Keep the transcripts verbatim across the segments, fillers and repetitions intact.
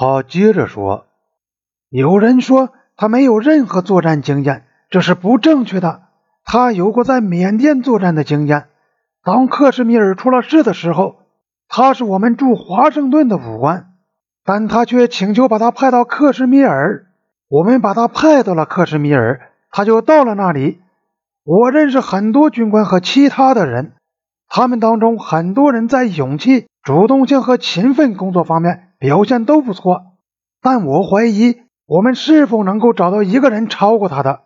他接着说，有人说他没有任何作战经验，这是不正确的。他有过在缅甸作战的经验，当克什米尔出了事的时候，他是我们驻华盛顿的武官，但他却请求把他派到克什米尔，我们把他派到了克什米尔，他就到了那里。我认识很多军官和其他的人，他们当中很多人在勇气、主动性和勤奋工作方面表现都不错，但我怀疑我们是否能够找到一个人超过他的。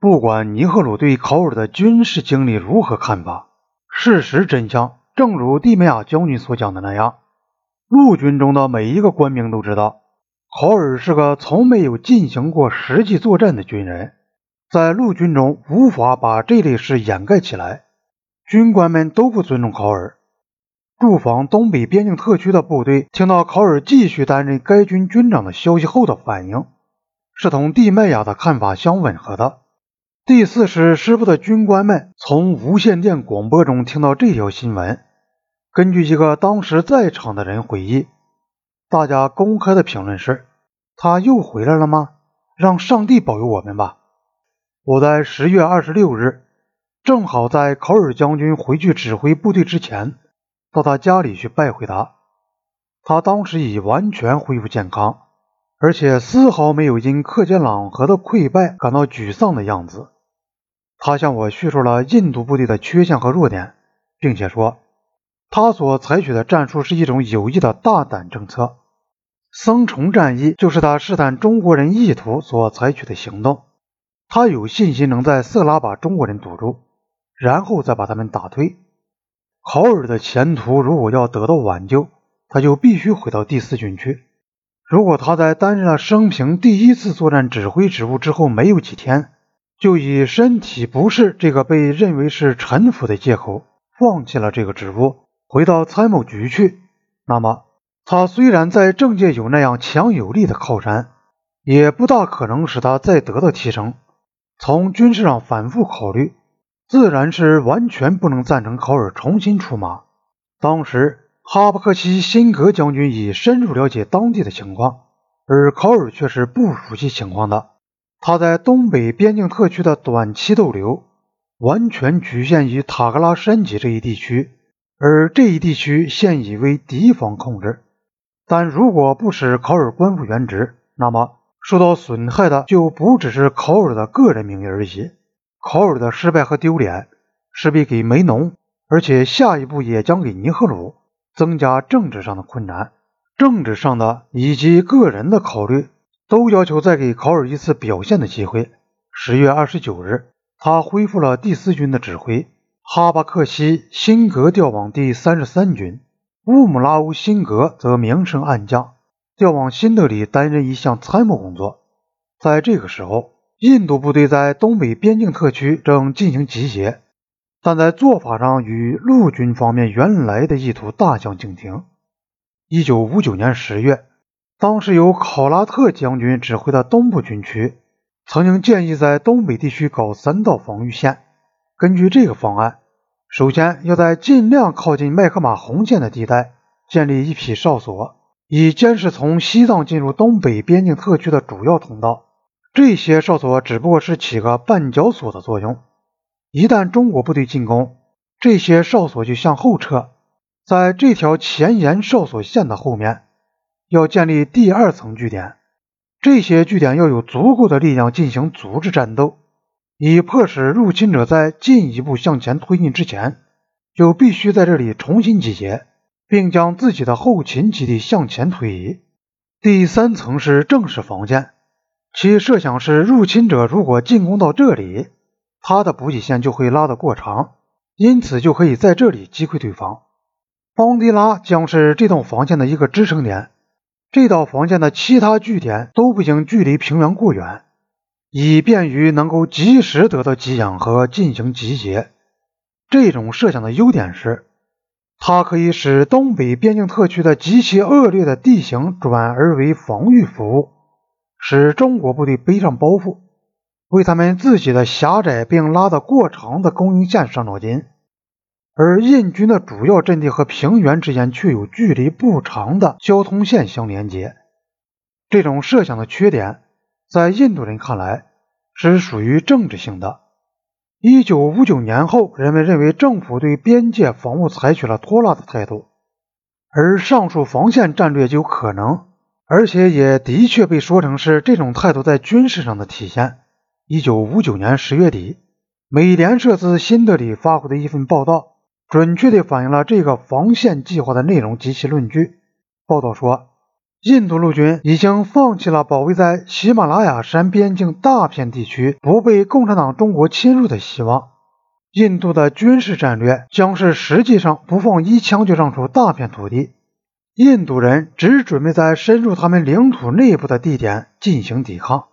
不管尼赫鲁对考尔的军事经历如何看法，事实真相正如蒂梅亚将军所讲的那样，陆军中的每一个官兵都知道考尔是个从没有进行过实际作战的军人，在陆军中无法把这类事掩盖起来，军官们都不尊重考尔。驻防东北边境特区的部队听到考尔继续担任该军军长的消息后的反应是同蒂梅亚的看法相吻合的。第四师师部的军官们从无线电广播中听到这条新闻，根据一个当时在场的人回忆，大家公开的评论是，他又回来了吗？让上帝保佑我们吧。我在十月二十六日，正好在考尔将军回去指挥部队之前，到他家里去拜会他。他当时已完全恢复健康，而且丝毫没有因克杰朗河的溃败感到沮丧的样子。他向我叙述了印度部队的缺陷和弱点，并且说他所采取的战术是一种有益的大胆政策，僧虫战役就是他试探中国人意图所采取的行动。他有信心能在色拉把中国人堵住，然后再把他们打退。考尔的前途如果要得到挽救，他就必须回到第四军去。如果他在担任了生平第一次作战指挥职务之后没有几天，就以身体不适这个被认为是臣服的借口放弃了这个职务，回到参谋局去，那么他虽然在政界有那样强有力的靠山，也不大可能使他再得到提升。从军事上反复考虑，自然是完全不能赞成考尔重新出马。当时哈巴克西辛格将军已深入了解当地的情况，而考尔却是不熟悉情况的。他在东北边境特区的短期逗留完全局限于塔克拉山脊这一地区，而这一地区现已为敌方控制，但如果不使考尔官复原职，那么受到损害的就不只是考尔的个人名誉而已。考尔的失败和丢脸势必给梅农，而且下一步也将给尼赫鲁增加政治上的困难。政治上的以及个人的考虑都要求再给考尔一次表现的机会。十月二十九日，他恢复了第四军的指挥，哈巴克西辛格调往第三十三军，乌姆拉乌辛格则明升暗降，调往新德里担任一项参谋工作。在这个时候，印度部队在东北边境特区正进行集结，但在做法上与陆军方面原来的意图大相径庭。一九五九年十月，当时由考拉特将军指挥的东部军区曾经建议在东北地区搞三道防御线。根据这个方案，首先要在尽量靠近麦克马洪线的地带建立一批哨所，以监视从西藏进入东北边境特区的主要通道。这些哨所只不过是起个绊脚索的作用，一旦中国部队进攻，这些哨所就向后撤。在这条前沿哨所线的后面要建立第二层据点，这些据点要有足够的力量进行阻止战斗，以迫使入侵者在进一步向前推进之前就必须在这里重新集结，并将自己的后勤基地向前推移。第三层是正式防线，其设想是入侵者如果进攻到这里，他的补给线就会拉得过长，因此就可以在这里击溃对方。邦迪拉将是这道防线的一个支撑点，这道防线的其他据点都不行距离平原过远，以便于能够及时得到给养和进行集结。这种设想的优点是它可以使东北边境特区的极其恶劣的地形转而为防御服务，使中国部队背上包袱，为他们自己的狭窄并拉得过长的供应线伤脑筋。而印军的主要阵地和平原之间却有距离不长的交通线相连接，这种设想的缺点在印度人看来是属于政治性的。一九五九年后，人们认为政府对边界防务采取了拖拉的态度，而上述防线战略就可能而且也的确被说成是这种态度在军事上的体现。一九五九年十月底，美联社自新德里发回的一份报道准确地反映了这个防线计划的内容及其论据。报道说，印度陆军已经放弃了保卫在喜马拉雅山边境大片地区不被共产党中国侵入的希望，印度的军事战略将是实际上不放一枪就让出大片土地，印度人只准备在深入他们领土内部的地点进行抵抗。